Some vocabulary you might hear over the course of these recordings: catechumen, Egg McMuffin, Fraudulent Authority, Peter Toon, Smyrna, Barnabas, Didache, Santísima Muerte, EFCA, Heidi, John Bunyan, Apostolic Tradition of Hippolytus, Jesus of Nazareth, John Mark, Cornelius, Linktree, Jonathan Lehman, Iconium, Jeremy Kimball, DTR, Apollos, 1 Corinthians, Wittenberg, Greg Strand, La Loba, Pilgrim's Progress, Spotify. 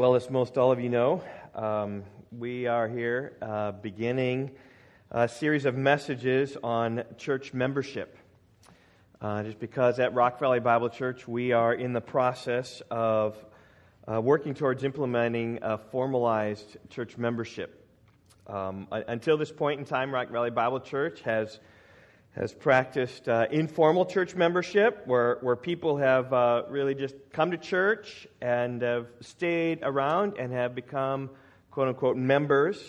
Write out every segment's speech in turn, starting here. Well, as most all of you know, we are here beginning a series of messages on church membership. Just because at Rock Valley Bible Church, we are in the process of working towards implementing a formalized church membership. Until this point in time, Rock Valley Bible Church has practiced informal church membership, where people have really just come to church and have stayed around and have become, quote-unquote, members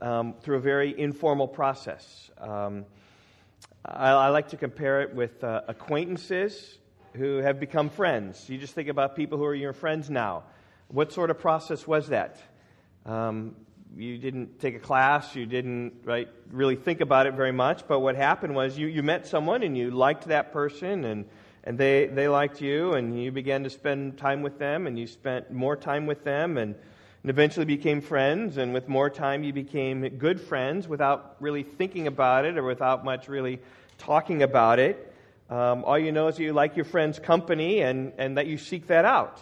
through a very informal process. I like to compare it with acquaintances who have become friends. You just think about people who are your friends now. What sort of process was that? You didn't take a class, you didn't really think about it very much, but what happened was you met someone and you liked that person and they liked you, and you began to spend time with them, and you spent more time with them, and eventually became friends, and with more time you became good friends without really thinking about it or without much really talking about it. All you know is you like your friend's company and that you seek that out.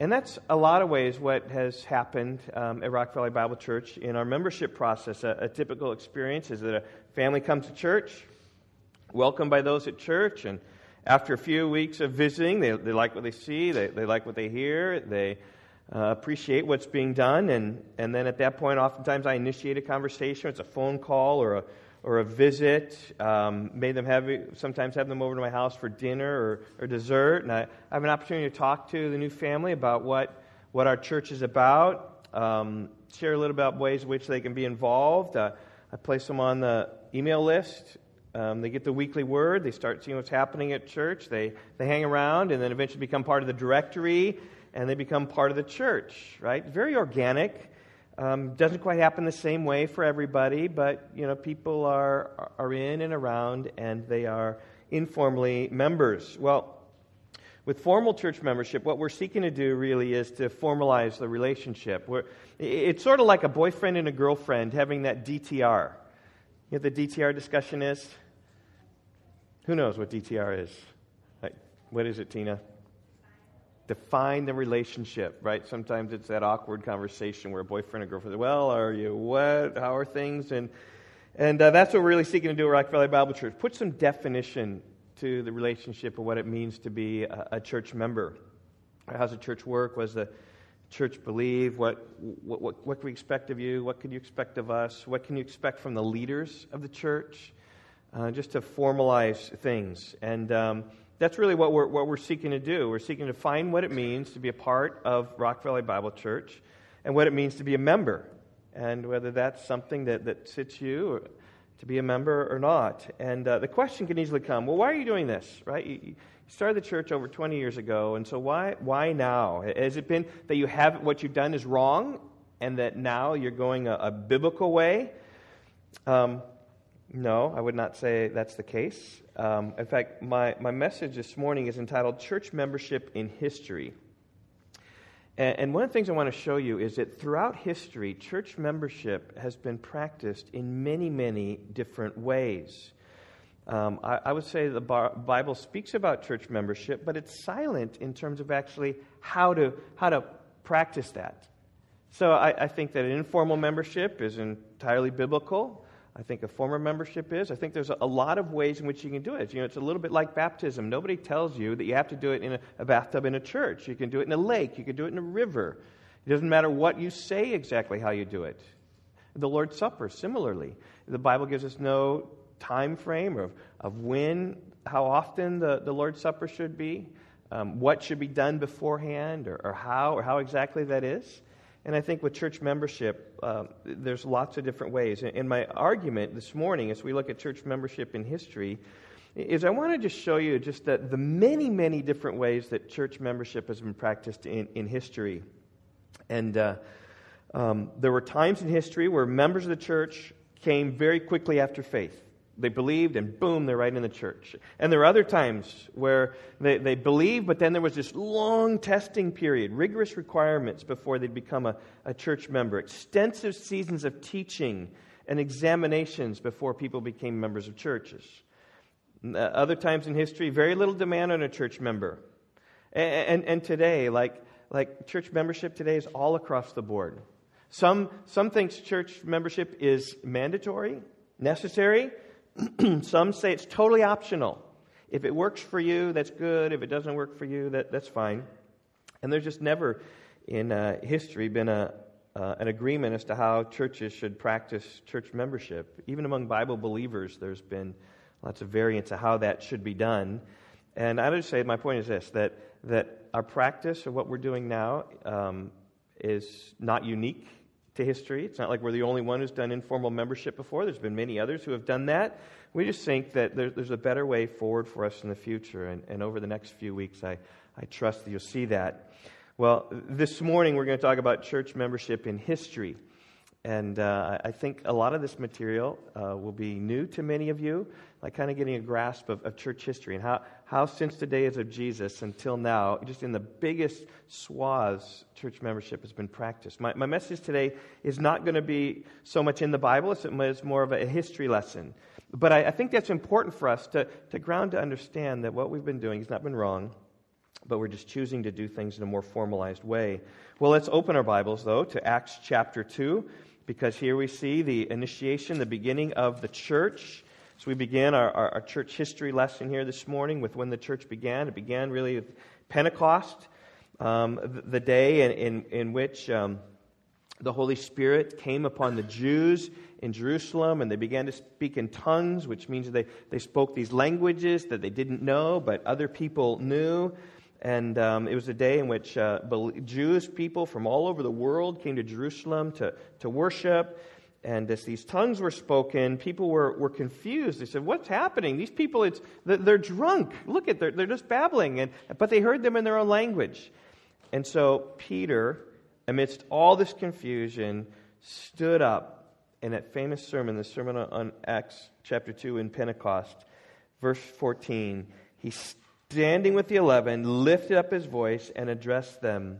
And that's a lot of ways what has happened at Rock Valley Bible Church in our membership process. A typical experience is that a family comes to church, welcomed by those at church, and after a few weeks of visiting, they like what they see, they like what they hear, they appreciate what's being done, and then at that point, oftentimes I initiate a conversation. It's a phone call or a visit. Sometimes have them over to my house for dinner or dessert, and I have an opportunity to talk to the new family about what our church is about, share a little bit about ways in which they can be involved. I place them on the email list. They get the weekly word. They start seeing what's happening at church. They hang around and then eventually become part of the directory, and they become part of the church, right? Very organic. Doesn't quite happen the same way for everybody, but people are in and around, and they are informally members. Well, with formal church membership, what we're seeking to do really is to formalize the relationship. It's sort of like a boyfriend and a girlfriend having that DTR. You know what the DTR discussion is? Who knows what DTR is? What is it, Tina? Define the relationship, right? Sometimes it's that awkward conversation where a boyfriend and girlfriend say, well, are you what? How are things? And that's what we're really seeking to do at Rock Valley Bible Church. Put some definition to the relationship of what it means to be a church member. How's the church work? What does the church believe? What can we expect of you? What can you expect of us? What can you expect from the leaders of the church? Just to formalize things. And that's really what we're seeking to do. We're seeking to find what it means to be a part of Rock Valley Bible Church and what it means to be a member, and whether that's something that sits you or to be a member or not. And the question can easily come, well, why are you doing this, right? You started the church over 20 years ago, and so why now? Has it been that you have what you've done is wrong and that now you're going a biblical way? No, I would not say that's the case. In fact, my message this morning is entitled Church Membership in History. And one of the things I want to show you is that throughout history, church membership has been practiced in many, many different ways. I would say the Bible speaks about church membership, but it's silent in terms of actually how to practice that. So I think that an informal membership is entirely biblical. I think a former membership is. I think there's a lot of ways in which you can do it. It's a little bit like baptism. Nobody tells you that you have to do it in a bathtub in a church. You can do it in a lake. You can do it in a river. It doesn't matter what you say exactly how you do it. The Lord's Supper, similarly. The Bible gives us no time frame of when, how often the Lord's Supper should be, what should be done beforehand, or how exactly that is. And I think with church membership, there's lots of different ways. And my argument this morning, as we look at church membership in history, is I want to just show you just the many, many different ways that church membership has been practiced in history. And there were times in history where members of the church came very quickly after faith. They believed, and boom, they're right in the church. And there are other times where they believed, but then there was this long testing period, rigorous requirements before they'd become a church member, extensive seasons of teaching and examinations before people became members of churches. Other times in history, very little demand on a church member. And today, like like church membership today is all across the board. Some think church membership is mandatory, necessary. Some say it's totally optional. If it works for you, that's good. If it doesn't work for you, that's fine. And there's just never in history been an agreement as to how churches should practice church membership. Even among Bible believers, there's been lots of variants of how that should be done. And I would say my point is this, that our practice of what we're doing now is not unique to history. It's not like we're the only one who's done informal membership before. There's been many others who have done that. We just think that there's a better way forward for us in the future. And over the next few weeks, I trust that you'll see that. Well, this morning we're going to talk about church membership in history. And I think a lot of this material will be new to many of you, like kind of getting a grasp of church history and how since the days of Jesus until now, just in the biggest swaths, church membership has been practiced. My message today is not going to be so much in the Bible. It's more of a history lesson. But I think that's important for us to ground, to understand that what we've been doing has not been wrong, but we're just choosing to do things in a more formalized way. Well, let's open our Bibles, though, to Acts chapter 2. Because here we see the initiation, the beginning of the church. So we begin our church history lesson here this morning with when the church began. It began really with Pentecost, the day in which the Holy Spirit came upon the Jews in Jerusalem, and they began to speak in tongues, which means they spoke these languages that they didn't know, but other people knew. And it was a day in which Jewish people from all over the world came to Jerusalem to worship. And as these tongues were spoken, people were confused. They said, "What's happening? These people, they're drunk. Look at they're just babbling." But they heard them in their own language. And so Peter, amidst all this confusion, stood up in that famous sermon, the sermon on Acts chapter 2 in Pentecost, verse 14. He standing with the 11, lifted up his voice and addressed them,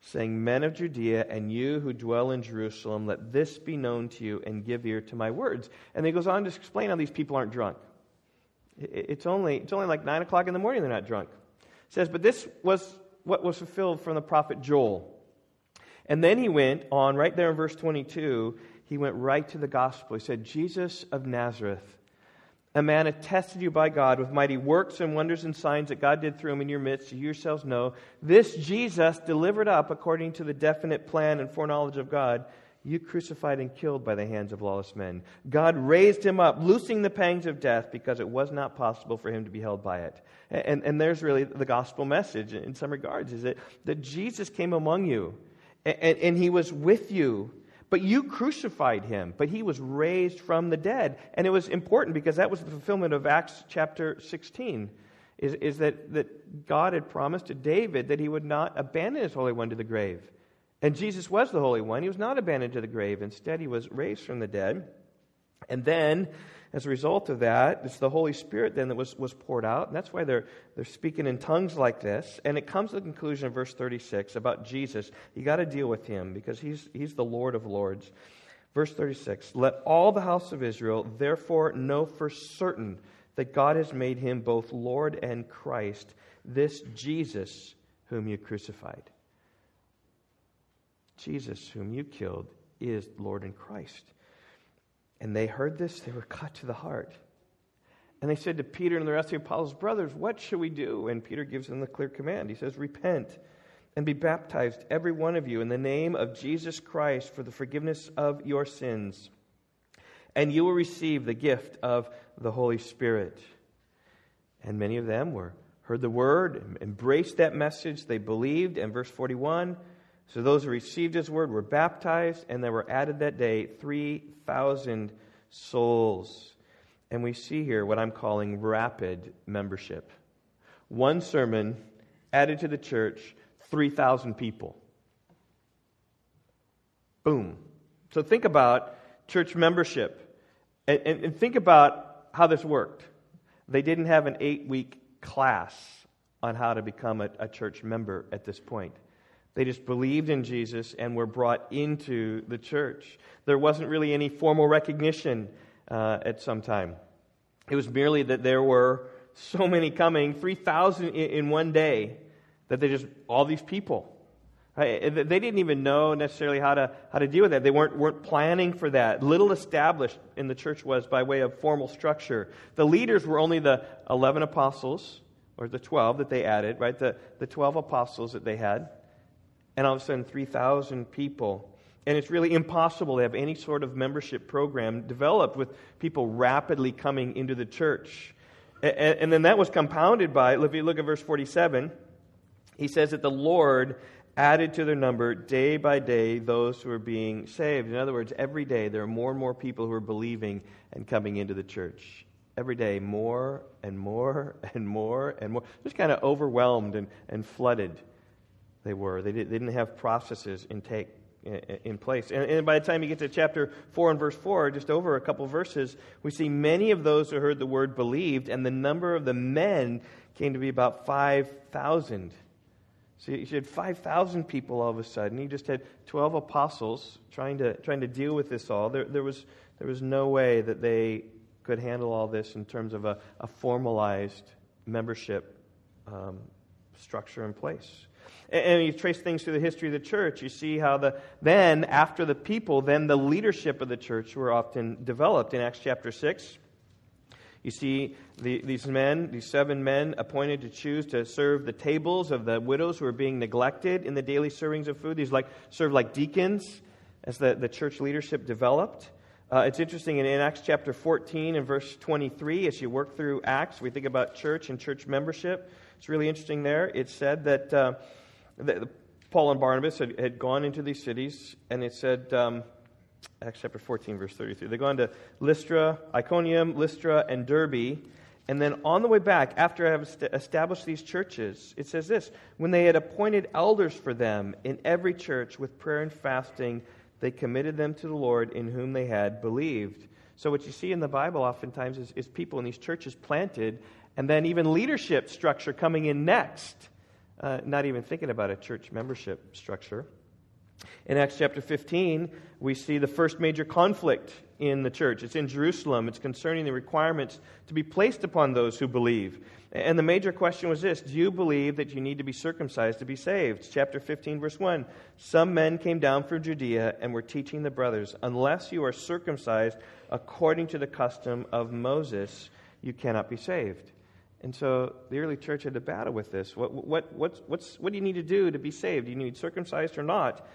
saying, "Men of Judea, and you who dwell in Jerusalem, let this be known to you and give ear to my words." And he goes on to explain how these people aren't drunk. It's only like 9 o'clock in the morning they're not drunk. It says, "But this was what was fulfilled from the prophet Joel." And then he went on, right there in verse 22, he went right to the gospel. He said, "Jesus of Nazareth, a man attested you by God with mighty works and wonders and signs that God did through him in your midst, you yourselves know. This Jesus, delivered up according to the definite plan and foreknowledge of God, you crucified and killed by the hands of lawless men. God raised him up, loosing the pangs of death, because it was not possible for him to be held by it." And there's really the gospel message in some regards, is that Jesus came among you, and he was with you. But you crucified him, but he was raised from the dead. And it was important because that was the fulfillment of Acts chapter 16, is that God had promised to David that he would not abandon his Holy One to the grave. And Jesus was the Holy One. He was not abandoned to the grave. Instead, he was raised from the dead. And then, as a result of that, it's the Holy Spirit then that was poured out. And that's why they're speaking in tongues like this. And it comes to the conclusion of verse 36 about Jesus. You got to deal with him because he's the Lord of lords. Verse 36, "Let all the house of Israel therefore know for certain that God has made him both Lord and Christ, this Jesus whom you crucified." Jesus whom you killed is Lord and Christ. And they heard this, they were cut to the heart. And they said to Peter and the rest of Apollos' brothers, "What should we do?" And Peter gives them the clear command. He says, "Repent and be baptized, every one of you, in the name of Jesus Christ for the forgiveness of your sins. And you will receive the gift of the Holy Spirit." And many of them heard the word, embraced that message, they believed. And verse 41, "So those who received his word were baptized, and there were added that day 3,000 souls." And we see here what I'm calling rapid membership. One sermon added to the church, 3,000 people. Boom. So think about church membership. And think about how this worked. They didn't have an 8-week class on how to become a church member at this point. They just believed in Jesus and were brought into the church. There wasn't really any formal recognition at some time. It was merely that there were so many coming, 3,000 in one day, that all these people. They didn't even know necessarily how to deal with that. They weren't planning for that. Little established in the church was by way of formal structure. The leaders were only the 11 apostles, or the 12 that they added, right? The 12 apostles that they had. And all of a sudden, 3,000 people. And it's really impossible to have any sort of membership program developed with people rapidly coming into the church. And then that was compounded by, if you look at verse 47, he says that the Lord added to their number day by day those who are being saved. In other words, every day there are more and more people who are believing and coming into the church. Every day, more and more and more and more. Just kind of overwhelmed and flooded they were. They didn't have processes in place. And by the time you get to chapter 4 and verse 4, just over a couple verses, we see many of those who heard the word believed, and the number of the men came to be about 5,000. So you had 5,000 people all of a sudden. You just had 12 apostles trying to deal with this all. There was no way that they could handle all this in terms of a formalized membership structure in place. And you trace things through the history of the church. You see how then the leadership of the church were often developed. In Acts chapter 6, you see these 7 men appointed to choose to serve the tables of the widows who were being neglected in the daily servings of food. These served like deacons as the church leadership developed. It's interesting, in Acts chapter 14 and verse 23, as you work through Acts, we think about church and church membership. It's really interesting there. It said that Paul and Barnabas had gone into these cities, and it said, Acts chapter 14, verse 33, they'd gone to Lystra, Iconium, Lystra, and Derbe. And then on the way back, after having established these churches, it says this: when they had appointed elders for them in every church with prayer and fasting, they committed them to the Lord in whom they had believed. So what you see in the Bible oftentimes is people in these churches planted, and then even leadership structure coming in next. Not even thinking about a church membership structure. In Acts chapter 15, we see the first major conflict in the church. It's in Jerusalem. It's concerning the requirements to be placed upon those who believe. And the major question was this: do you believe that you need to be circumcised to be saved? Chapter 15, verse 1. Some men came down from Judea and were teaching the brothers, unless you are circumcised according to the custom of Moses, you cannot be saved. And so the early church had to battle with this. What do you need to do to be saved? Do you need circumcised or not?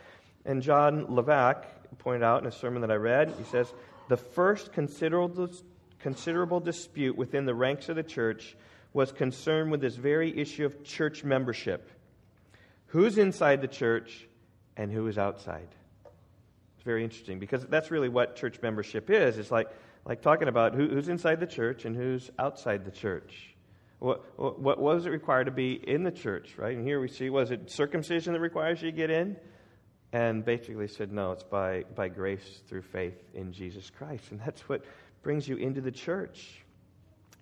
And John Levac pointed out in a sermon that I read, he says, the first considerable dispute within the ranks of the church was concerned with this very issue of church membership. Who's inside the church and who is outside? It's very interesting, because that's really what church membership is. It's like talking about who's inside the church and who's outside the church. What was it required to be in the church, right? And here we see, was it circumcision that requires you to get in? And basically said, no, it's by grace through faith in Jesus Christ. And that's what brings you into the church.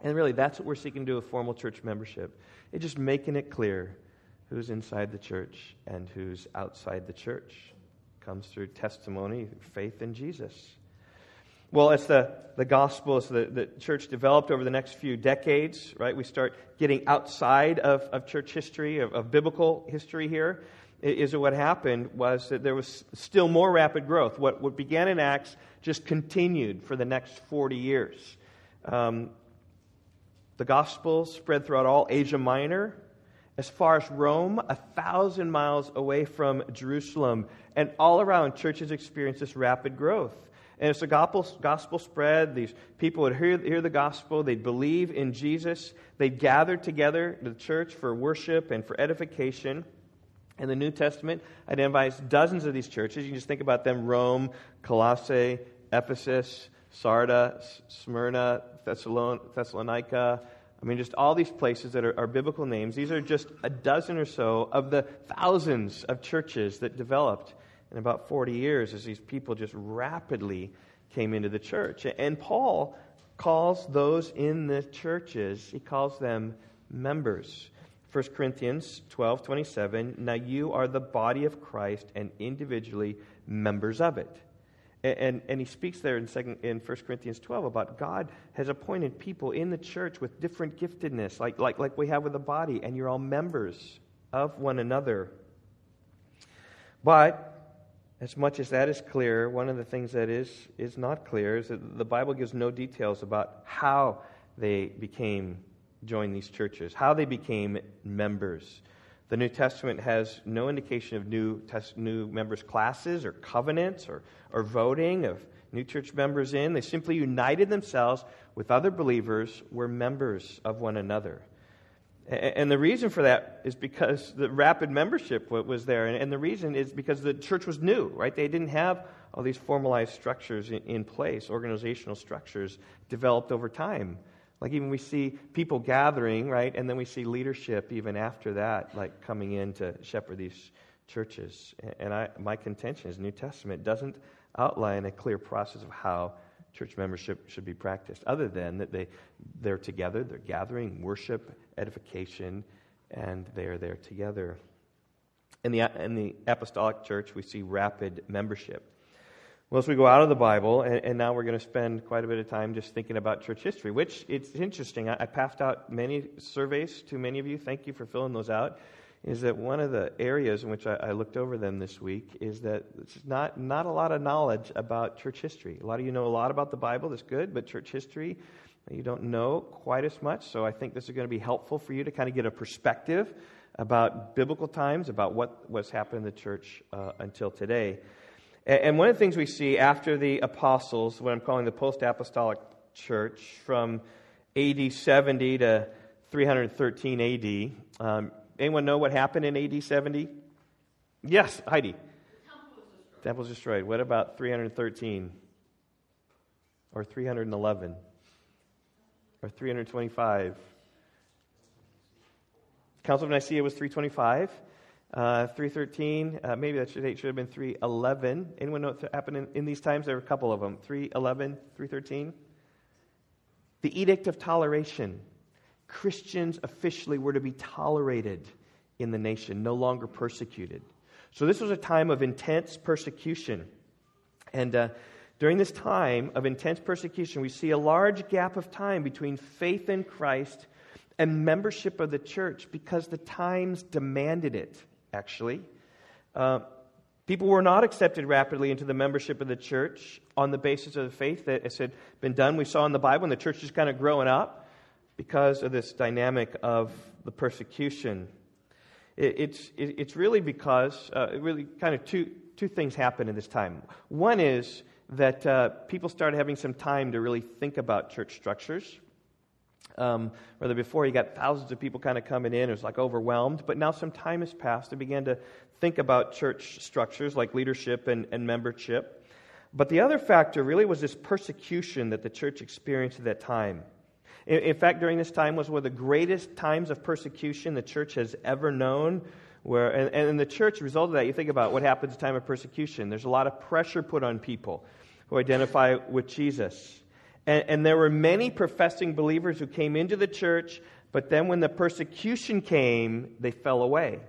And really, that's what we're seeking to do with formal church membership. It's just making it clear who's inside the church and who's outside the church. It comes through testimony, faith in Jesus. Well, as the gospel, as the church developed over the next few decades, right, we start getting outside of church history, of biblical history here, is that what happened was that there was still more rapid growth. What began in Acts just continued for the next 40 years. The gospel spread throughout all Asia Minor, as far as Rome, 1,000 miles away from Jerusalem, and all around churches experienced this rapid growth. And as the gospel spread, these people would hear the gospel, they'd believe in Jesus, they'd gather together the church for worship and for edification. And the New Testament identifies dozens of these churches. You can just think about them: Rome, Colossae, Ephesus, Sardis, Smyrna, Thessalonica. I mean, just all these places that are biblical names. These are just a dozen or so of the thousands of churches that developed in about 40 years, as these people just rapidly came into the church. And Paul calls those in the churches, he calls them members. 1 Corinthians 12:27, now you are the body of Christ and individually members of it. And he speaks there in 1 Corinthians 12 about God has appointed people in the church with different giftedness, like we have with the body, and you're all members of one another. But as much as that is clear, one of the things that is not clear is that the Bible gives no details about how they joined these churches, how they became members. The New Testament has no indication of new members' classes or covenants or voting of new church members in. They simply united themselves with other believers, were members of one another. And the reason for that is because the rapid membership was there. And the reason is because the church was new, right? They didn't have all these formalized structures in place, organizational structures developed over time. Like even we see people gathering, right? And then we see leadership even after that, like coming in to shepherd these churches. And my contention is the New Testament doesn't outline a clear process of how church membership should be practiced, other than that they're together, they're gathering, worship, edification, and they are there together. In the apostolic church, we see rapid membership. Well, as we go out of the Bible, and now we're going to spend quite a bit of time just thinking about church history, which it's interesting. I passed out many surveys to many of you. Thank you for filling those out. Is that one of the areas in which I looked over them this week is that it's not a lot of knowledge about church history. A lot of you know a lot about the Bible, that's good, but church history, you don't know quite as much. So I think this is going to be helpful for you to kind of get a perspective about biblical times, about what's happened in the church until today. And one of the things we see after the apostles, what I'm calling the post-apostolic church, from AD 70 to 313 AD, anyone know what happened in AD 70? Yes, Heidi. Temple was destroyed. What about 313? Or 311? Or 325? Council of Nicaea was 325. 313, maybe that should have been 311. Anyone know what happened in these times? There were a couple of them. 311, 313. The Edict of Toleration. Christians officially were to be tolerated in the nation, no longer persecuted. So this was a time of intense persecution. And during this time of intense persecution, we see a large gap of time between faith in Christ and membership of the church because the times demanded it, actually. People were not accepted rapidly into the membership of the church on the basis of the faith that has been done. We saw in the Bible, and the church is kind of growing up, because of this dynamic of the persecution. It's really because really kind of two things happened in this time. One is that people started having some time to really think about church structures. Whether before you got thousands of people kind of coming in, it was like overwhelmed. But now some time has passed and began to think about church structures like leadership and membership. But the other factor really was this persecution that the church experienced at that time. In fact, during this time was one of the greatest times of persecution the church has ever known. And the church, result of that, you think about what happens in time of persecution. There's a lot of pressure put on people who identify with Jesus. And there were many professing believers who came into the church, but then when the persecution came, they fell away.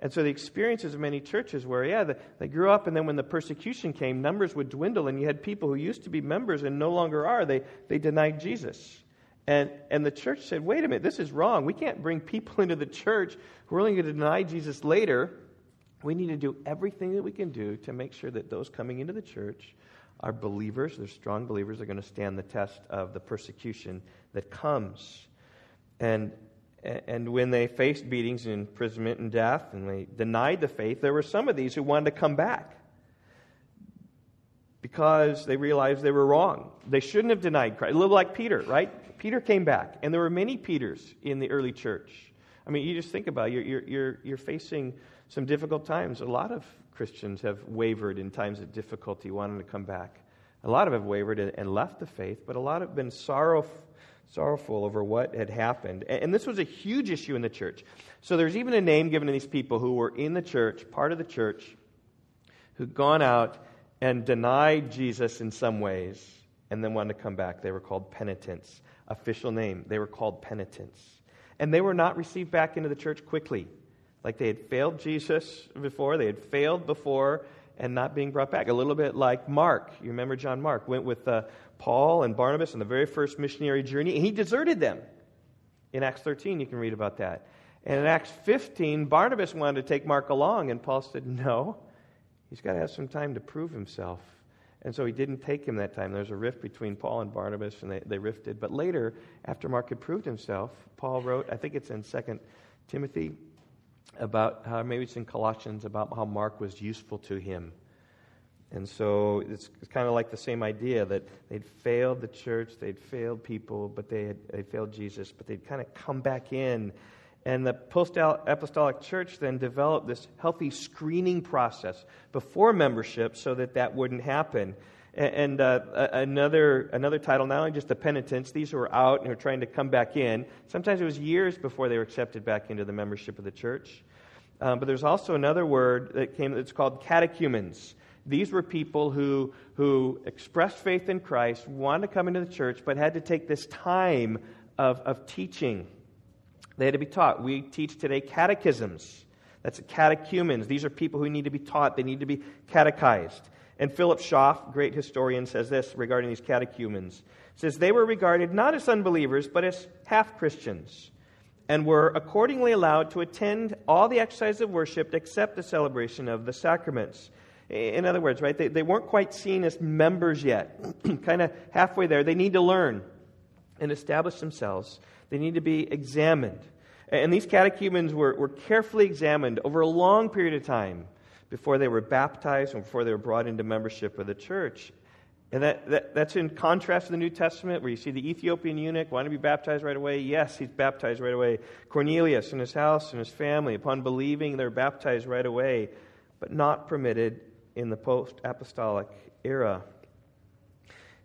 And so the experiences of many churches where, they grew up, and then when the persecution came, numbers would dwindle, and you had people who used to be members and no longer are. They denied Jesus. And the church said, wait a minute, this is wrong. We can't bring people into the church who are only going to deny Jesus later. We need to do everything that we can do to make sure that those coming into the church are believers. They're strong believers. They're going to stand the test of the persecution that comes. And when they faced beatings and imprisonment and death, and they denied the faith, there were some of these who wanted to come back, because they realized they were wrong. They shouldn't have denied Christ. A little like Peter, right? Peter came back, and there were many Peters in the early church. I mean, you just think about it. You're facing some difficult times. A lot of Christians have wavered in times of difficulty, wanting to come back. A lot of have wavered and left the faith, but a lot have been sorrowful over what had happened. And this was a huge issue in the church. So there's even a name given to these people who were in the church, part of the church, who'd gone out and denied Jesus in some ways, and then wanted to come back. They were called penitents. Official name, they were called penitents. And they were not received back into the church quickly. Like they had failed Jesus before, and not being brought back. A little bit like Mark. You remember John Mark went with Paul and Barnabas on the very first missionary journey, and he deserted them. In Acts 13, you can read about that. And in Acts 15, Barnabas wanted to take Mark along, and Paul said, no, He's got to have some time to prove himself. And so he didn't take him that time. There's a rift between Paul and Barnabas, and they rifted. But later, after Mark had proved himself, Paul wrote, I think it's in 2 Timothy, about how, maybe it's in Colossians, about how Mark was useful to him. And so it's kind of like the same idea that they'd failed the church, they'd failed people, but they failed Jesus, but they'd kind of come back in. And the post-apostolic church then developed this healthy screening process before membership so that that wouldn't happen. And another title, not only just the penitents, these who were out and who were trying to come back in. Sometimes it was years before they were accepted back into the membership of the church. But there's also another word that came that's called catechumens. These were people who expressed faith in Christ, wanted to come into the church, but had to take this time of teaching. They had to be taught. We teach today catechisms. That's catechumens. These are people who need to be taught. They need to be catechized. And Philip Schaff, great historian, says this regarding these catechumens. He says, they were regarded not as unbelievers, but as half-Christians, and were accordingly allowed to attend all the exercises of worship except the celebration of the sacraments. In other words, right? They weren't quite seen as members yet. Kind of halfway there. They need to learn and establish themselves. They need to be examined. And these catechumens were carefully examined over a long period of time before they were baptized and before they were brought into membership of the church. And that's in contrast to the New Testament, where you see the Ethiopian eunuch wanting to be baptized right away. Yes, he's baptized right away. Cornelius and his house and his family, upon believing, they're baptized right away, but not permitted in the post-apostolic era.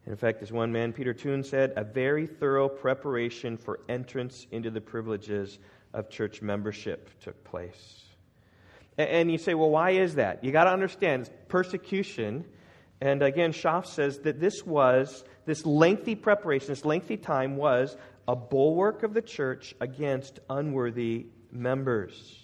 In fact, as one man, Peter Toon, said, a very thorough preparation for entrance into the privileges of church membership took place. And you say, well, why is that? You got to understand, it's persecution. And again, Schaff says that this lengthy preparation, this lengthy time was a bulwark of the church against unworthy members.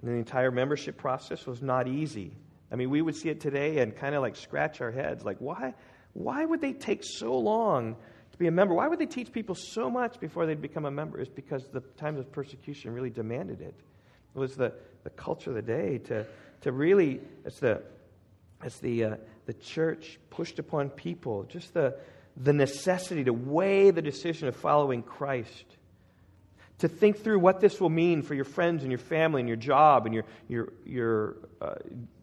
And the entire membership process was not easy. I mean, we would see it today and kind of like scratch our heads, like, why? Why would they take so long to be a member? Why would they teach people so much before they'd become a member? It's because the times of persecution really demanded it. It was the culture of the day to really, the church pushed upon people, just the necessity to weigh the decision of following Christ, to think through what this will mean for your friends and your family and your job and your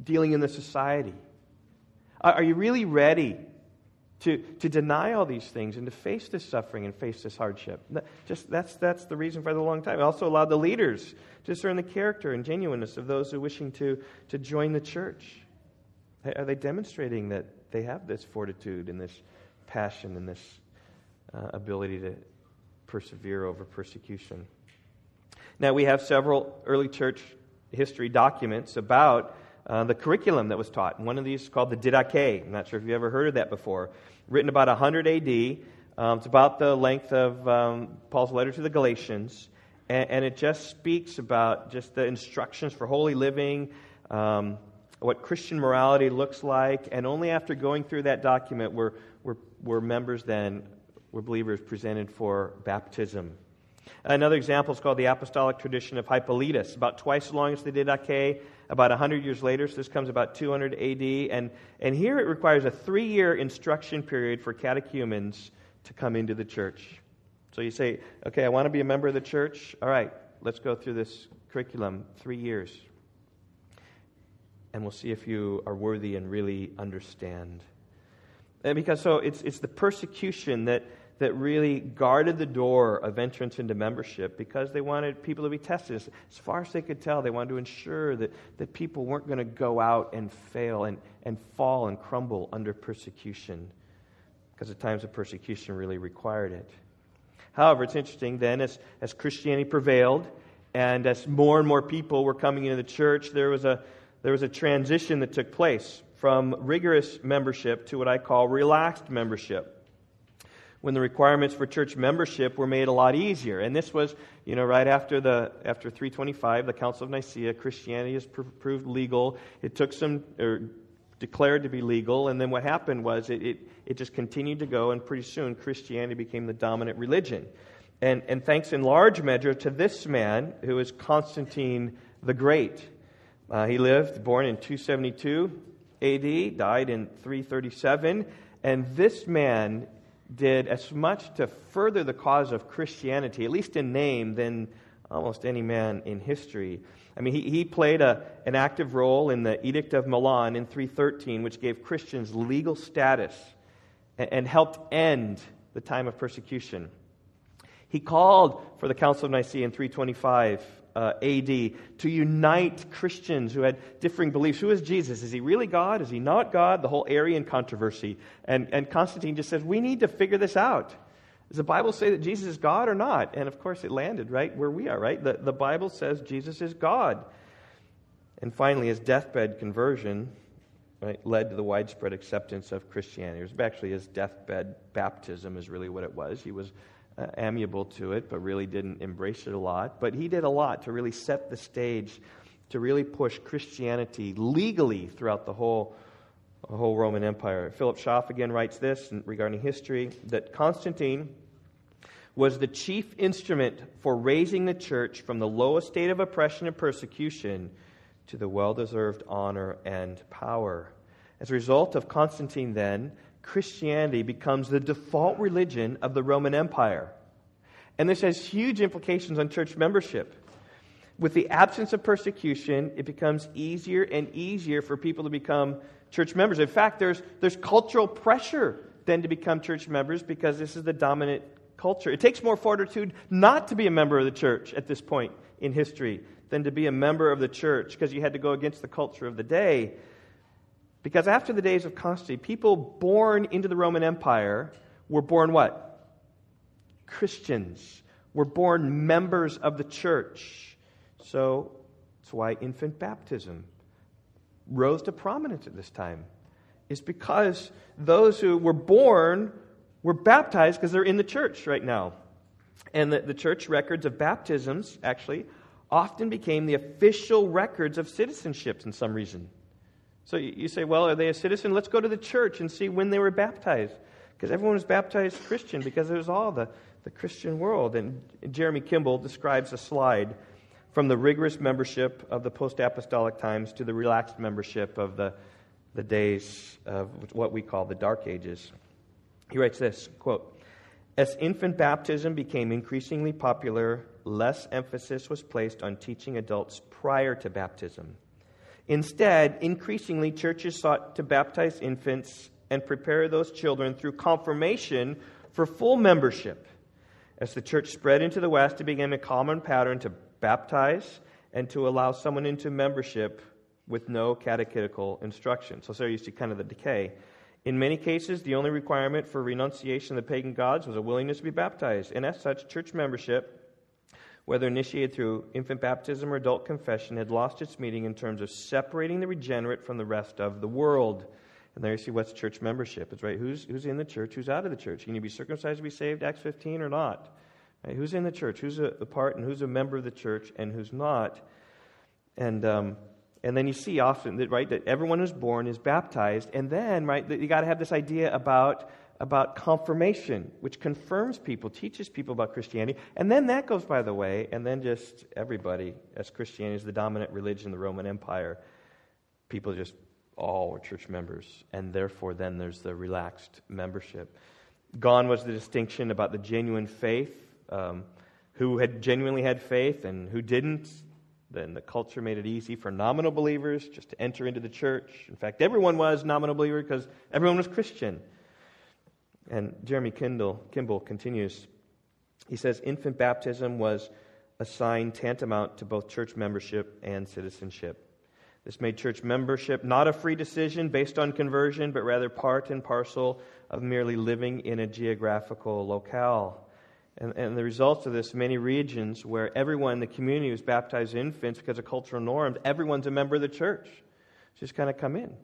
dealing in the society. Are you really ready to deny all these things and to face this suffering and face this hardship? That's the reason for the long time. It also allowed the leaders to discern the character and genuineness of those who are wishing to join the church. Are they demonstrating that they have this fortitude and this passion and this ability to persevere over persecution? Now, we have several early church history documents about the curriculum that was taught. One of these is called the Didache. I'm not sure if you've ever heard of that before. Written about 100 AD. It's about the length of Paul's letter to the Galatians. And it just speaks about just the instructions for holy living, what Christian morality looks like. And only after going through that document were believers presented for baptism. Another example is called the Apostolic Tradition of Hippolytus. About twice as long as the Didache, about 100 years later, so this comes about 200 AD. And here it requires a 3-year instruction period for catechumens to come into the church. So you say, okay, I want to be a member of the church. All right, let's go through this curriculum, 3 years. And we'll see if you are worthy and really understand. And because so it's the persecution that really guarded the door of entrance into membership, because they wanted people to be tested. As far as they could tell, they wanted to ensure that people weren't going to go out and fail and fall and crumble under persecution, because the times of persecution really required it. However, it's interesting then, as Christianity prevailed and as more and more people were coming into the church, there was a transition that took place from rigorous membership to what I call relaxed membership, when the requirements for church membership were made a lot easier. And this was, right after 325, the Council of Nicaea, Christianity is proved legal. It took declared to be legal, and then what happened was it just continued to go, and pretty soon Christianity became the dominant religion. And thanks in large measure to this man, who is Constantine the Great. He lived, born in 272 A.D., died in 337, and this man did as much to further the cause of Christianity, at least in name, than almost any man in history. I mean, he played an active role in the Edict of Milan in 313, which gave Christians legal status and helped end the time of persecution. He called for the Council of Nicaea in 325 A.D. to unite Christians who had differing beliefs. Who is Jesus? Is he really God? Is he not God? The whole Arian controversy. And Constantine just says, we need to figure this out. Does the Bible say that Jesus is God or not? And of course it landed right where we are, right? The Bible says Jesus is God. And finally, his deathbed conversion, right, led to the widespread acceptance of Christianity. It was actually his deathbed baptism is really what it was. He was amiable to it, but really didn't embrace it a lot. But he did a lot to really set the stage, to really push Christianity legally throughout the whole Roman Empire. Philip Schaff again writes this regarding history, that Constantine was the chief instrument for raising the church from the lowest state of oppression and persecution to the well-deserved honor and power. As a result of Constantine then, Christianity becomes the default religion of the Roman Empire. And this has huge implications on church membership. With the absence of persecution, it becomes easier and easier for people to become church members. In fact, there's cultural pressure then to become church members because this is the dominant culture. It takes more fortitude not to be a member of the church at this point in history than to be a member of the church because you had to go against the culture of the day. Because after the days of Constantine, people born into the Roman Empire were born what? Christians. Were born members of the church. So that's why infant baptism rose to prominence at this time. It's because those who were born were baptized because they're in the church right now. And the church records of baptisms actually often became the official records of citizenships in some reason. So you say, well, are they a citizen? Let's go to the church and see when they were baptized. Because everyone was baptized Christian because it was all the Christian world. And Jeremy Kimball describes a slide from the rigorous membership of the post-apostolic times to the relaxed membership of the days of what we call the Dark Ages. He writes this, quote, "As infant baptism became increasingly popular, less emphasis was placed on teaching adults prior to baptism. Instead, increasingly, churches sought to baptize infants and prepare those children through confirmation for full membership. As the church spread into the West, it became a common pattern to baptize and to allow someone into membership with no catechetical instruction." So there you see kind of the decay. "In many cases, the only requirement for renunciation of the pagan gods was a willingness to be baptized, and as such, church membership, whether initiated through infant baptism or adult confession, had lost its meaning in terms of separating the regenerate from the rest of the world." And there you see what's church membership. It's right, who's in the church, who's out of the church? Can you be circumcised to be saved, Acts 15, or not? Right, who's in the church, who's a part, and who's a member of the church, and who's not? And then you see often that, right, that everyone who's born is baptized, and then, right, that you got to have this idea about confirmation, which confirms people, teaches people about Christianity. And then that goes by the way, and then just everybody, as Christianity is the dominant religion in the Roman Empire, people just all were church members. And therefore, then there's the relaxed membership. Gone was the distinction about the genuine faith, who had genuinely had faith and who didn't. Then the culture made it easy for nominal believers just to enter into the church. In fact, everyone was a nominal believer because everyone was Christian. And Jeremy Kimball continues. He says, "Infant baptism was a sign tantamount to both church membership and citizenship. This made church membership not a free decision based on conversion, but rather part and parcel of merely living in a geographical locale. And the results of this, many regions where everyone in the community was baptized infants because of cultural norms, everyone's a member of the church. Just kind of come in."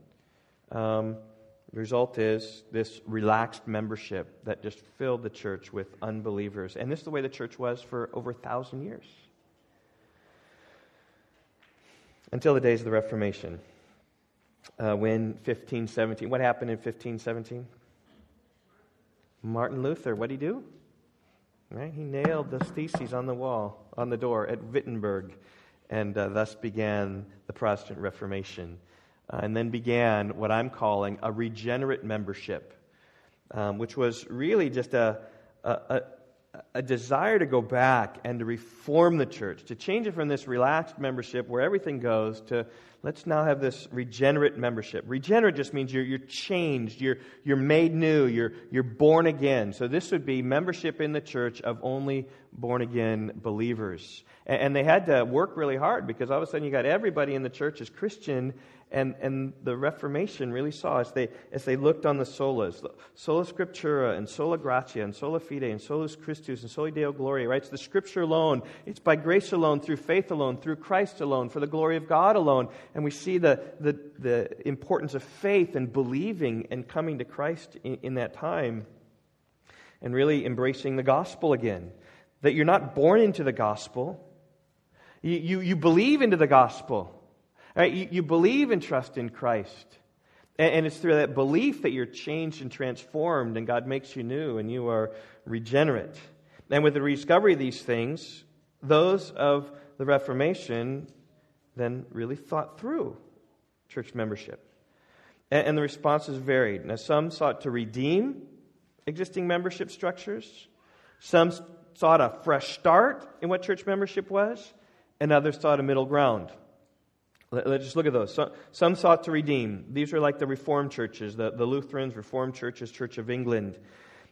The result is this relaxed membership that just filled the church with unbelievers. And this is the way the church was for over 1,000 years. Until the days of the Reformation. When 1517, what happened in 1517? Martin Luther, what did he do? Right, he nailed those theses on the door at Wittenberg. and thus began the Protestant Reformation. And then began what I'm calling a regenerate membership, which was really just a desire to go back and to reform the church, to change it from this relaxed membership where everything goes to, let's now have this regenerate membership. Regenerate just means you're changed, you're made new, you're born again. So this would be membership in the church of only born again believers. And they had to work really hard because all of a sudden you got everybody in the church as Christian. And the Reformation really saw as they looked on the solas, sola scriptura and sola gratia and sola fide and solus Christus and soli Deo Gloria, right? It's the Scripture alone. It's by grace alone, through faith alone, through Christ alone, for the glory of God alone. And we see the importance of faith and believing and coming to Christ in that time and really embracing the gospel again. That you're not born into the gospel. You believe into the gospel. Right, you believe and trust in Christ, and it's through that belief that you're changed and transformed, and God makes you new, and you are regenerate. And with the rediscovery of these things, those of the Reformation then really thought through church membership, and the responses varied. Now, some sought to redeem existing membership structures, some sought a fresh start in what church membership was, and others sought a middle ground. Let's just look at those. Some sought to redeem. These are like the Reformed churches, the Lutherans, Reformed churches, Church of England.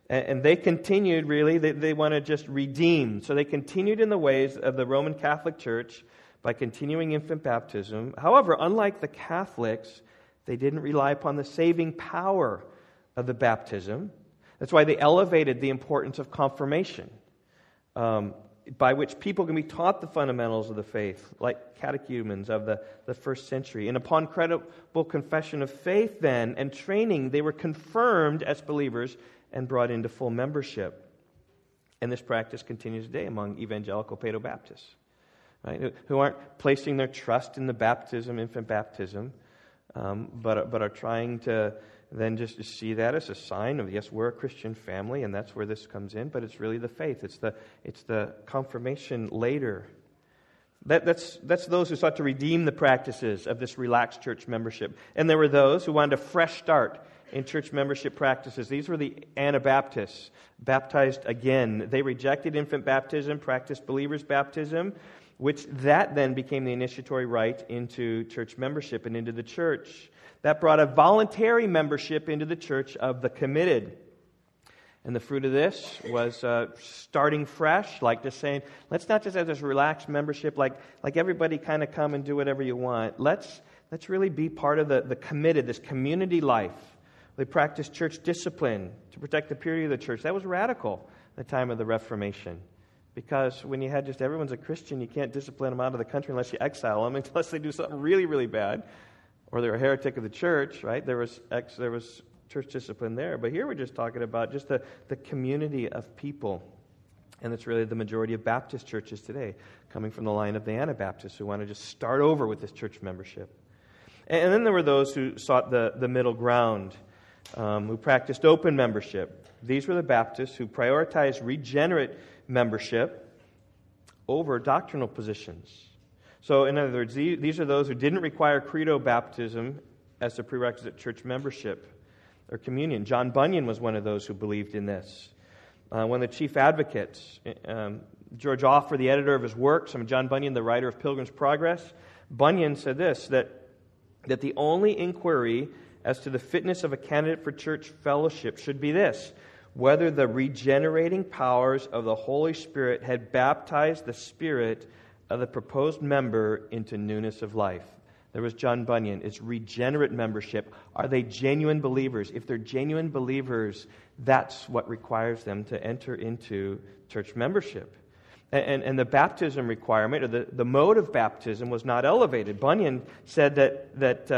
And they continued, really, they want to just redeem. So they continued in the ways of the Roman Catholic Church by continuing infant baptism. However, unlike the Catholics, they didn't rely upon the saving power of the baptism. That's why they elevated the importance of confirmation. By which people can be taught the fundamentals of the faith, like catechumens of the first century. And upon credible confession of faith then and training, they were confirmed as believers and brought into full membership. And this practice continues today among evangelical Paedo-Baptists, right? Who aren't placing their trust in the baptism, infant baptism, but are trying to then just to see that as a sign of, yes, we're a Christian family, and that's where this comes in, but it's really the faith. It's the confirmation later. That's those who sought to redeem the practices of this relaxed church membership. And there were those who wanted a fresh start in church membership practices. These were the Anabaptists, baptized again. They rejected infant baptism, practiced believers' baptism, which that then became the initiatory rite into church membership and into the church. That brought a voluntary membership into the church of the committed. And the fruit of this was starting fresh, like just saying, let's not just have this relaxed membership, like everybody kind of come and do whatever you want. Let's really be part of the committed, this community life. They practiced church discipline to protect the purity of the church. That was radical at the time of the Reformation. Because when you had just everyone's a Christian, you can't discipline them out of the country unless you exile them, unless they do something really, really bad, or they're a heretic of the church, right? There was church discipline there. But here we're just talking about just the community of people. And it's really the majority of Baptist churches today, coming from the line of the Anabaptists who want to just start over with this church membership. And then there were those who sought the middle ground, who practiced open membership. These were the Baptists who prioritized regenerate membership over doctrinal positions. So, in other words, these are those who didn't require credo baptism as the prerequisite church membership or communion. John Bunyan was one of those who believed in this. One of the chief advocates, George Offer, the editor of his works, and John Bunyan, the writer of Pilgrim's Progress, Bunyan said this, that the only inquiry as to the fitness of a candidate for church fellowship should be this: whether the regenerating powers of the Holy Spirit had baptized the spirit of the proposed member into newness of life. There was John Bunyan. It's regenerate membership. Are they genuine believers? If they're genuine believers, that's what requires them to enter into church membership. And the baptism requirement, or the mode of baptism, was not elevated. Bunyan said that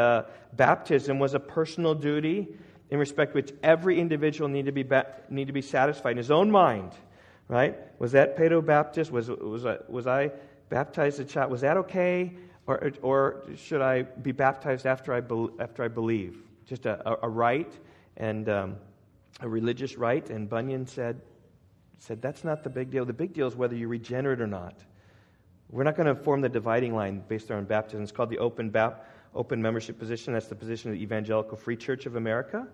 baptism was a personal duty in respect which every individual need to be satisfied in his own mind, right? Was that Paedo-Baptist? Was I baptized as a child? Was that okay? Or should I be baptized after I believe? Just a rite and a religious rite. And Bunyan said that's not the big deal. The big deal is whether you're regenerate or not, We're not going to form the dividing line based on baptism. It's called the open membership position. That's the position of the Evangelical Free Church of America.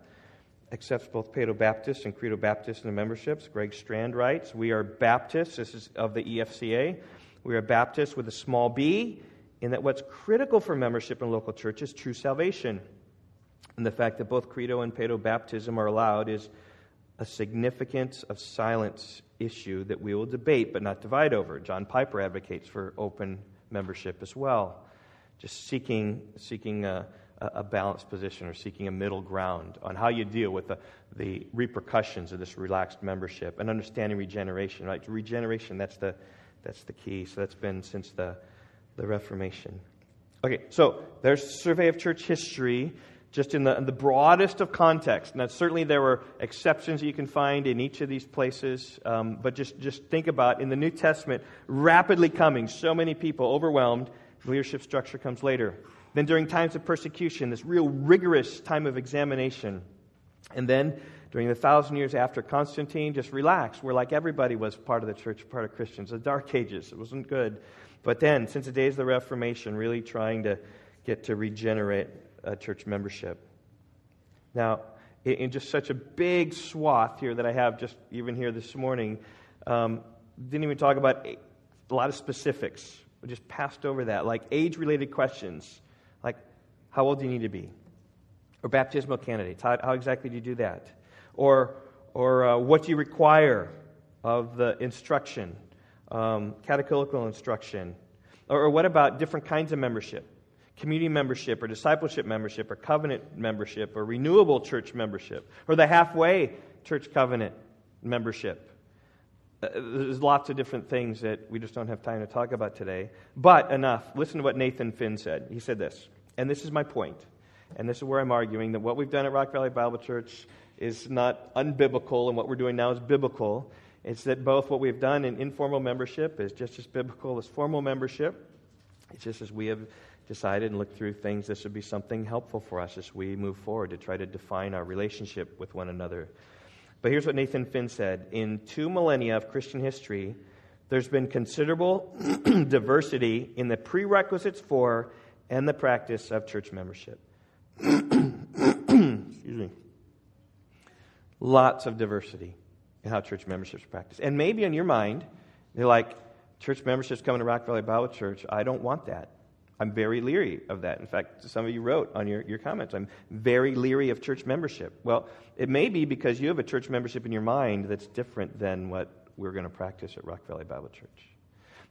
Accepts both Paedo-Baptists and Credo-Baptists in the memberships. Greg Strand writes, we are Baptists. This is of the EFCA. We are Baptists with a small b, in that what's critical for membership in local church is true salvation. And the fact that both Credo and Paedo-Baptism are allowed is a significance of silence issue that we will debate but not divide over. John Piper advocates for open membership as well, just seeking a balanced position, or seeking a middle ground on how you deal with the repercussions of this relaxed membership, and understanding regeneration. Right, regeneration, that's the key. So that's been since the Reformation. Okay, so there's a survey of church history. Just in the broadest of context. Now, certainly there were exceptions that you can find in each of these places, but just think about, in the New Testament, rapidly coming, so many people overwhelmed, leadership structure comes later. Then during times of persecution, this real rigorous time of examination. And then during the 1,000 years after Constantine, just relax. We're like everybody was part of the church, part of Christians. The Dark Ages, it wasn't good. But then, since the days of the Reformation, really trying to get to regenerate church membership. Now, in just such a big swath here that I have just even here this morning, didn't even talk about a lot of specifics. We just passed over that, like age-related questions, like how old do you need to be? Or baptismal candidates, how exactly do you do that? Or what do you require of the instruction, catechetical instruction? Or what about different kinds of membership? Community membership, or discipleship membership, or covenant membership, or renewable church membership, or the halfway church covenant membership. There's lots of different things that we just don't have time to talk about today, but enough. Listen to what Nathan Finn said. He said this, and this is my point, and this is where I'm arguing that what we've done at Rock Valley Bible Church is not unbiblical, and what we're doing now is biblical. It's that both what we've done in informal membership is just as biblical as formal membership. It's just as we have decided and looked through things, this would be something helpful for us as we move forward to try to define our relationship with one another. But here's what Nathan Finn said. In 2 millennia of Christian history, there's been considerable diversity in the prerequisites for and the practice of church membership. Excuse me. Lots of diversity in how church membership is practiced. And maybe in your mind, you're like, church membership's coming to Rock Valley Bible Church. I don't want that. I'm very leery of that. In fact, some of you wrote on your comments, I'm very leery of church membership. Well, it may be because you have a church membership in your mind that's different than what we're going to practice at Rock Valley Bible Church.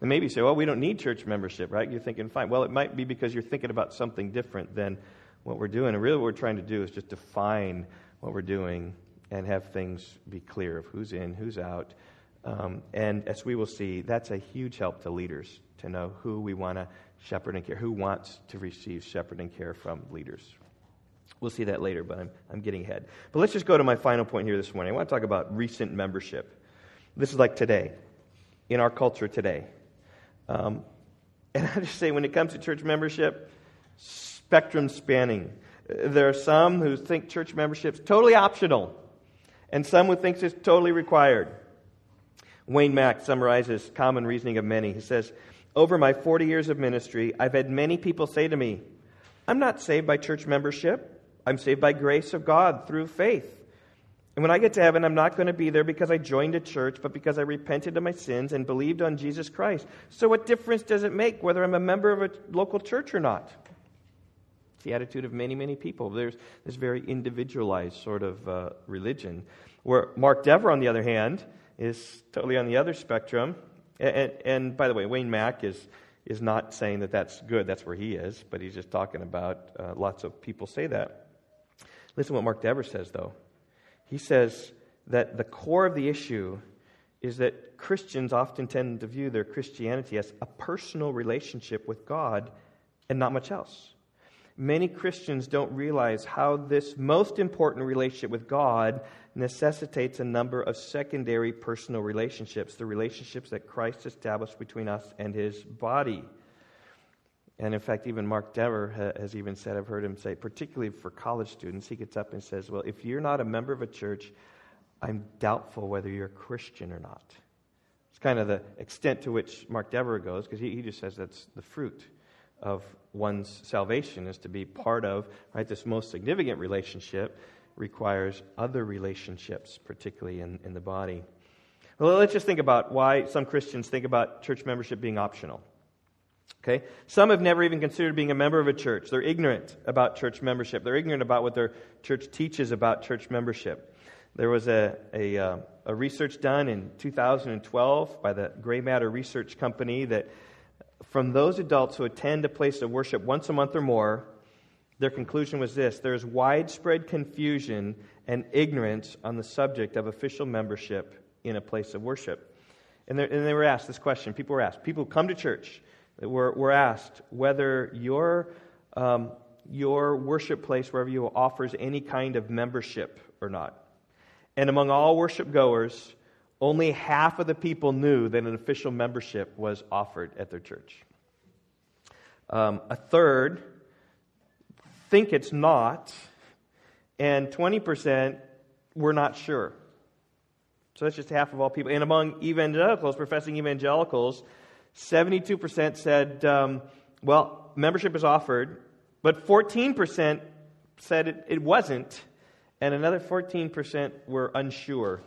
And maybe you say, well, we don't need church membership, right? You're thinking, fine. Well, it might be because you're thinking about something different than what we're doing. And really what we're trying to do is just define what we're doing and have things be clear of who's in, who's out. And as we will see, that's a huge help to leaders to know who we want to shepherd and care, who wants to receive shepherd and care from leaders. We'll see that later, but I'm getting ahead. But let's just go to my final point here this morning. I want to talk about recent membership. This is like today, in our culture today. And I just say, when it comes to church membership, spectrum spanning. There are some who think church membership is totally optional, and some who think it's totally required. Wayne Mack summarizes common reasoning of many. He says, over my 40 years of ministry, I've had many people say to me, I'm not saved by church membership. I'm saved by grace of God through faith. And when I get to heaven, I'm not going to be there because I joined a church, but because I repented of my sins and believed on Jesus Christ. So what difference does it make whether I'm a member of a local church or not? It's the attitude of many, many people. There's this very individualized sort of religion. Where Mark Dever, on the other hand, is totally on the other spectrum. And by the way, Wayne Mack is not saying that that's good. That's where he is. But he's just talking about lots of people say that. Listen to what Mark Dever says, though. He says that the core of the issue is that Christians often tend to view their Christianity as a personal relationship with God and not much else. Many Christians don't realize how this most important relationship with God necessitates a number of secondary personal relationships, the relationships that Christ established between us and his body. And in fact, even Mark Dever has even said, I've heard him say, particularly for college students, he gets up and says, well, if you're not a member of a church, I'm doubtful whether you're a Christian or not. It's kind of the extent to which Mark Dever goes, because he just says that's the fruit of one's salvation, is to be part of, right, this most significant relationship requires other relationships, particularly in the body. Well, let's just think about why some Christians think about church membership being optional. Okay? Some have never even considered being a member of a church. They're ignorant about church membership. They're ignorant about what their church teaches about church membership. There was a research done in 2012 by the Gray Matter Research Company that from those adults who attend a place of worship once a month or more, their conclusion was this: there's widespread confusion and ignorance on the subject of official membership in a place of worship. And they were asked this question. People were asked, people who come to church were asked whether your worship place, wherever you offers any kind of membership or not. And among all worship goers, only half of the people knew that an official membership was offered at their church. A third think it's not, and 20% were not sure. So that's just half of all people. And among evangelicals, professing evangelicals, 72% said, well, membership is offered, but 14% said it wasn't, and another 14% were unsure.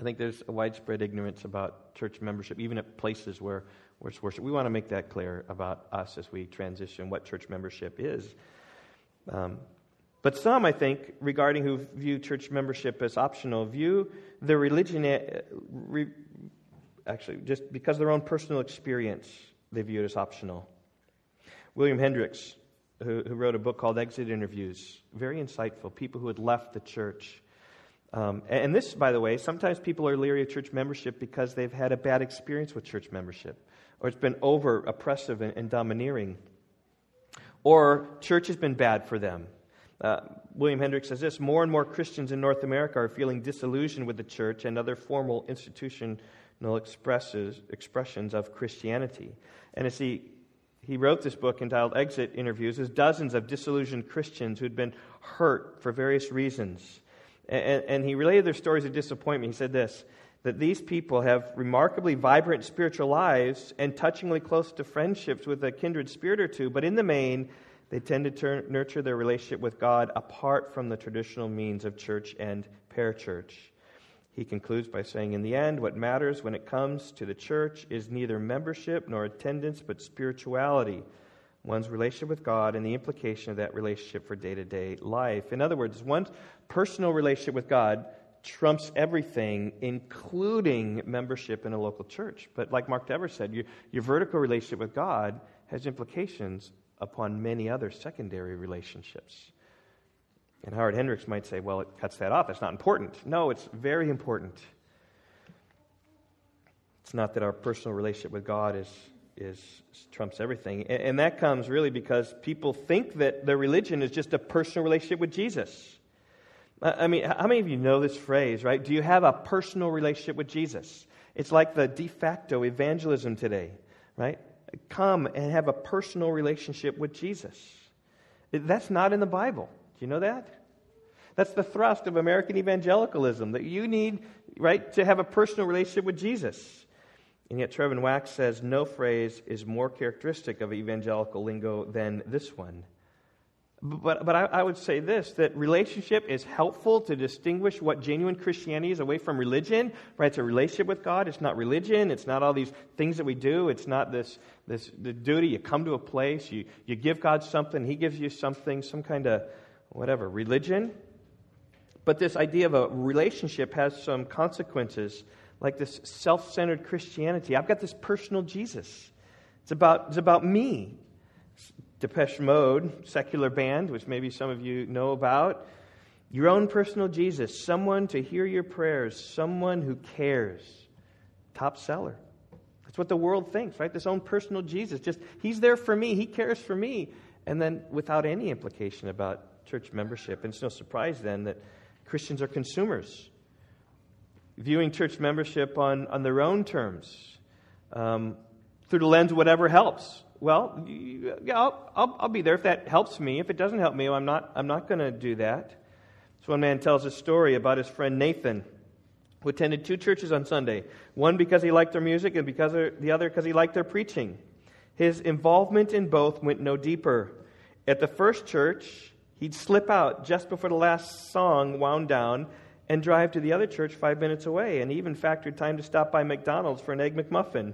I think there's a widespread ignorance about church membership, even at places where it's worship. We want to make that clear about us as we transition what church membership is. But some, I think, regarding who view church membership as optional, view their religion, actually, just because of their own personal experience, they view it as optional. William Hendricks, who wrote a book called Exit Interviews, very insightful, people who had left the church. And this, by the way, sometimes people are leery of church membership because they've had a bad experience with church membership, or it's been over oppressive and domineering, or church has been bad for them. William Hendricks says this: more and more Christians in North America are feeling disillusioned with the church and other formal institutional expressions of Christianity. And as he wrote this book entitled Exit Interviews, as dozens of disillusioned Christians who'd been hurt for various reasons. And he related their stories of disappointment. He said this, that these people have remarkably vibrant spiritual lives and touchingly close to friendships with a kindred spirit or two, but in the main, they tend to nurture their relationship with God apart from the traditional means of church and parachurch. He concludes by saying, in the end, what matters when it comes to the church is neither membership nor attendance, but spirituality, one's relationship with God and the implication of that relationship for day-to-day life. In other words, one's personal relationship with God trumps everything, including membership in a local church. But like Mark Dever said, your vertical relationship with God has implications upon many other secondary relationships. And Howard Hendricks might say, well, it cuts that off. It's not important. No, it's very important. It's not that our personal relationship with God is trumps everything. And that comes really because people think that their religion is just a personal relationship with Jesus. I mean, how many of you know this phrase, right? Do you have a personal relationship with Jesus? It's like the de facto evangelism today, right? Come and have a personal relationship with Jesus. That's not in the Bible. Do you know that? That's the thrust of American evangelicalism, that you need, right, to have a personal relationship with Jesus. And yet Trevin Wax says no phrase is more characteristic of evangelical lingo than this one. But I would say this, that relationship is helpful to distinguish what genuine Christianity is away from religion. Right? It's a relationship with God. It's not religion. It's not all these things that we do. It's not this the duty. You come to a place, you give God something, He gives you something, some kind of whatever, religion. But this idea of a relationship has some consequences, like this self-centered Christianity. I've got this personal Jesus. It's about me. Depeche Mode, secular band, which maybe some of you know about. Your own personal Jesus, someone to hear your prayers, someone who cares. Top seller. That's what the world thinks, right? This own personal Jesus. Just, He's there for me. He cares for me. And then without any implication about church membership. And it's no surprise then that Christians are consumers, viewing church membership on their own terms, through the lens of whatever helps. Well, yeah, I'll be there if that helps me. If it doesn't help me, well, I'm not going to do that. So one man tells a story about his friend Nathan, who attended two churches on Sunday, one because he liked their music and because the other because he liked their preaching. His involvement in both went no deeper. At the first church, he'd slip out just before the last song wound down and drive to the other church 5 minutes away, and he even factored time to stop by McDonald's for an Egg McMuffin.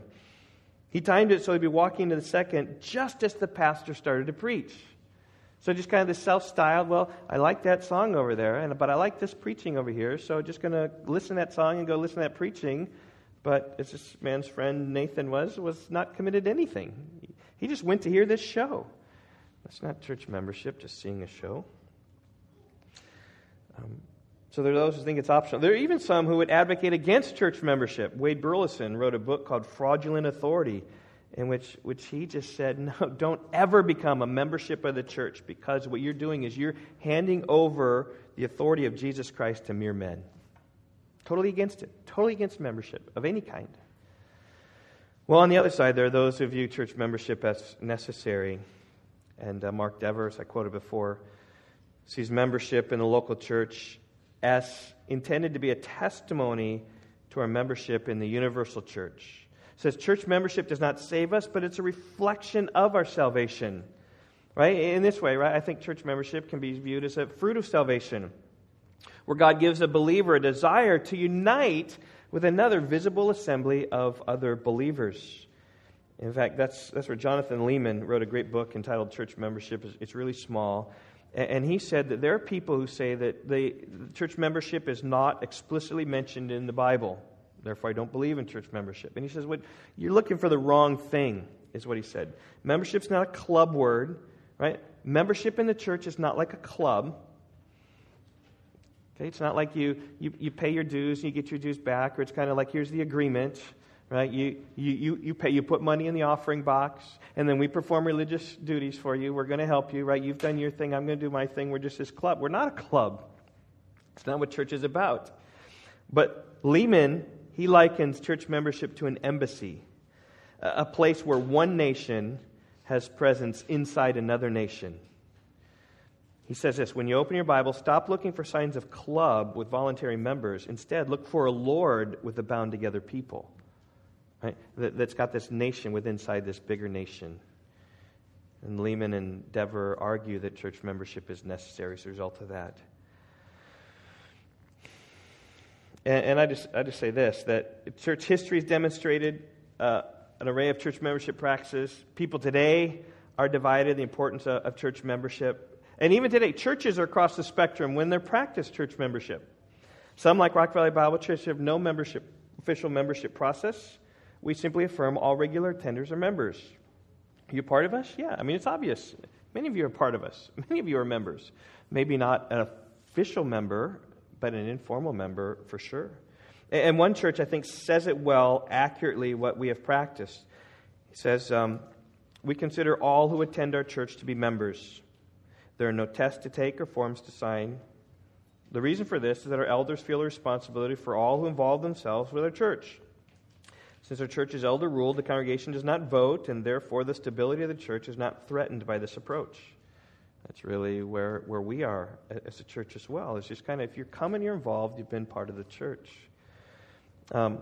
He timed it so he'd be walking to the second just as the pastor started to preach. So just kind of this self-styled, well, I like that song over there, but I like this preaching over here, so just going to listen to that song and go listen to that preaching. But as this man's friend Nathan was not committed to anything. He just went to hear this show. That's not church membership, just seeing a show. So there are those who think it's optional. There are even some who would advocate against church membership. Wade Burleson wrote a book called Fraudulent Authority, in which he just said, no, don't ever become a membership of the church, because what you're doing is you're handing over the authority of Jesus Christ to mere men. Totally against it. Totally against membership of any kind. Well, on the other side, there are those who view church membership as necessary. And Mark Dever, as I quoted before, sees membership in the local church as intended to be a testimony to our membership in the universal church. It says church membership does not save us, but it's a reflection of our salvation. Right? In this way, right? I think church membership can be viewed as a fruit of salvation, where God gives a believer a desire to unite with another visible assembly of other believers. In fact, that's where Jonathan Lehman wrote a great book entitled Church Membership. It's really small. And he said that there are people who say that the church membership is not explicitly mentioned in the Bible. Therefore, I don't believe in church membership. And he says, "What you're looking for the wrong thing," is what he said. Membership's not a club word, right? Membership in the church is not like a club. Okay, it's not like you pay your dues and you get your dues back, or it's kind of like here's the agreement, right? You pay, you put money in the offering box, and then we perform religious duties for you. We're going to help you, right? You've done your thing. I'm going to do my thing. We're just this club. We're not a club. It's not what church is about. But Lehman, he likens church membership to an embassy, a place where one nation has presence inside another nation. He says this, when you open your Bible, stop looking for signs of club with voluntary members. Instead, look for a Lord with a bound together people, right? That's got this nation with inside this bigger nation. And Lehman and Dever argue that church membership is necessary as a result of that. And I just say this, that church history has demonstrated an array of church membership practices. People today are divided in the importance of church membership. And even today, churches are across the spectrum when they practice church membership. Some, like Rock Valley Bible Church, have no membership, official membership process. We simply affirm all regular attenders are members. Are you part of us? Yeah, I mean, it's obvious. Many of you are part of us. Many of you are members. Maybe not an official member, but an informal member for sure. And one church, I think, says it well, accurately, what we have practiced. He says, we consider all who attend our church to be members. There are no tests to take or forms to sign. The reason for this is that our elders feel a responsibility for all who involve themselves with our church. Since our church is elder-ruled, the congregation does not vote, and therefore the stability of the church is not threatened by this approach. That's really where we are as a church as well. It's just kind of, if you're coming, you're involved, you've been part of the church. And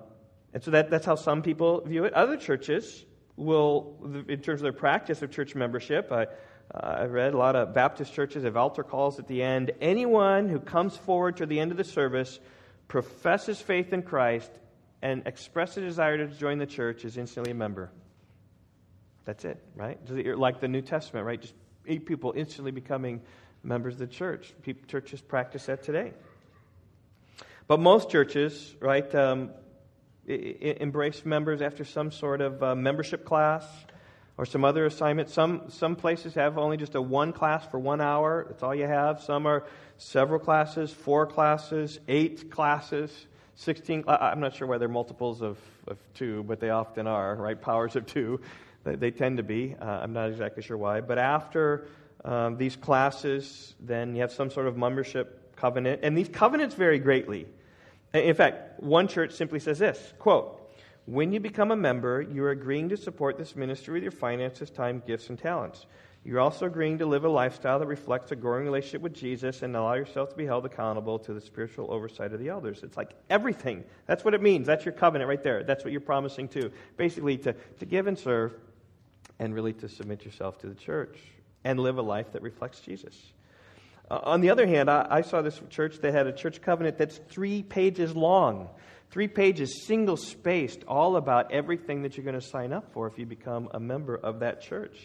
so that's how some people view it. Other churches will, in terms of their practice of church membership, I read a lot of Baptist churches have altar calls at the end. Anyone who comes forward to the end of the service, professes faith in Christ, and expresses a desire to join the church is instantly a member. That's it, right? Like the New Testament, right? Just 8 people instantly becoming members of the church. Churches practice that today. But most churches, right, embrace members after some sort of membership class or some other assignment. Some places have only just a one class for 1 hour. That's all you have. Some are several classes, 4 classes, 8 classes, 16. I'm not sure why they're multiples of 2, but they often are, right, powers of 2. They tend to be. I'm not exactly sure why. But after these classes, then you have some sort of membership covenant. And these covenants vary greatly. In fact, one church simply says this, quote, when you become a member, you are agreeing to support this ministry with your finances, time, gifts, and talents. You're also agreeing to live a lifestyle that reflects a growing relationship with Jesus and allow yourself to be held accountable to the spiritual oversight of the elders. It's like everything. That's what it means. That's your covenant right there. That's what you're promising to. Basically, to give and serve and really to submit yourself to the church and live a life that reflects Jesus. On the other hand, I saw this church that had a church covenant that's 3 pages long. 3 pages, single-spaced, all about everything that you're going to sign up for if you become a member of that church.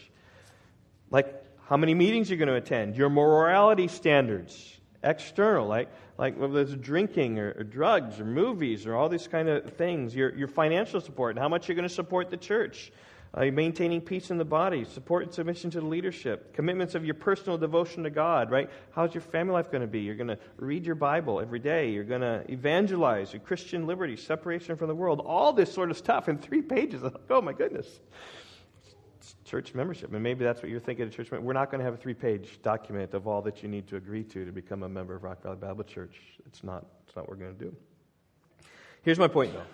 Like how many meetings you're going to attend, your morality standards, external, like whether it's drinking or drugs or movies or all these kind of things, your financial support, and how much you're going to support the church, maintaining peace in the body, support and submission to the leadership, commitments of your personal devotion to God, right? How's your family life going to be? You're going to read your Bible every day. You're going to evangelize, your Christian liberty, separation from the world, all this sort of stuff in 3 pages. I'm like, oh my goodness. Church membership, and maybe that's what you're thinking of church membership. We're not going to have a 3-page document of all that you need to agree to become a member of Rock Valley Bible Church. It's not what we're going to do. Here's my point, though.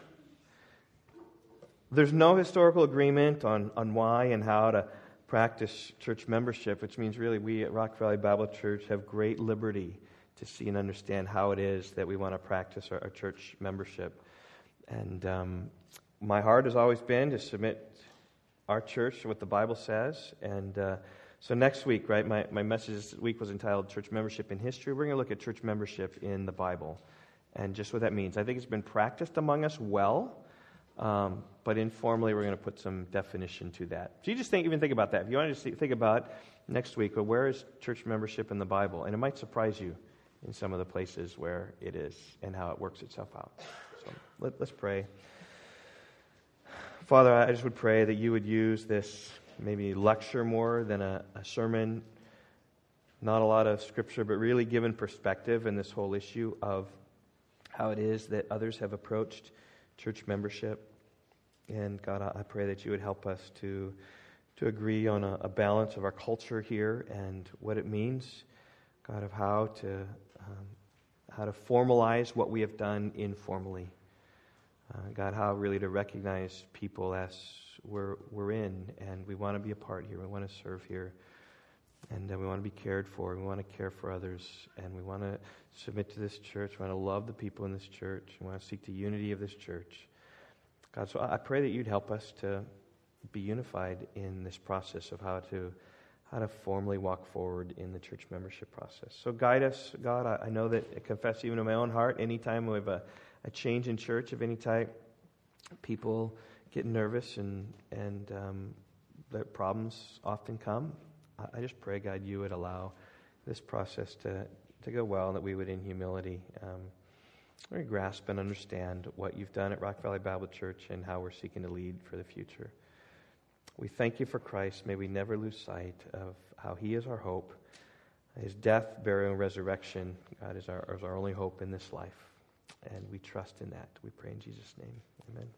There's no historical agreement on why and how to practice church membership, which means really we at Rock Valley Bible Church have great liberty to see and understand how it is that we want to practice our church membership. And my heart has always been to submit our church, what the Bible says, and so next week, right, my message this week was entitled Church Membership in History. We're going to look at church membership in the Bible, and just what that means. I think it's been practiced among us well, but informally we're going to put some definition to that. So you just think about that. If you want to just think about next week, well, where is church membership in the Bible? And it might surprise you in some of the places where it is and how it works itself out. So let's pray. Father, I just would pray that you would use this maybe lecture more than a sermon, not a lot of scripture, but really given perspective in this whole issue of how it is that others have approached church membership. And God, I pray that you would help us to agree on a balance of our culture here and what it means, God, of how to formalize what we have done informally. God, how really to recognize people as we're in, and we want to be a part here, we want to serve here, and we want to be cared for, we want to care for others, and we want to submit to this church, we want to love the people in this church, we want to seek the unity of this church. God, so I pray that you'd help us to be unified in this process of how to formally walk forward in the church membership process. So guide us, God. I know that I confess even in my own heart, anytime we have a change in church of any type, people get nervous and their problems often come. I just pray, God, you would allow this process to go well, and that we would, in humility, really grasp and understand what you've done at Rock Valley Bible Church and how we're seeking to lead for the future. We thank you for Christ. May we never lose sight of how he is our hope. His death, burial, and resurrection, God, is our only hope in this life. And we trust in that. We pray in Jesus' name. Amen.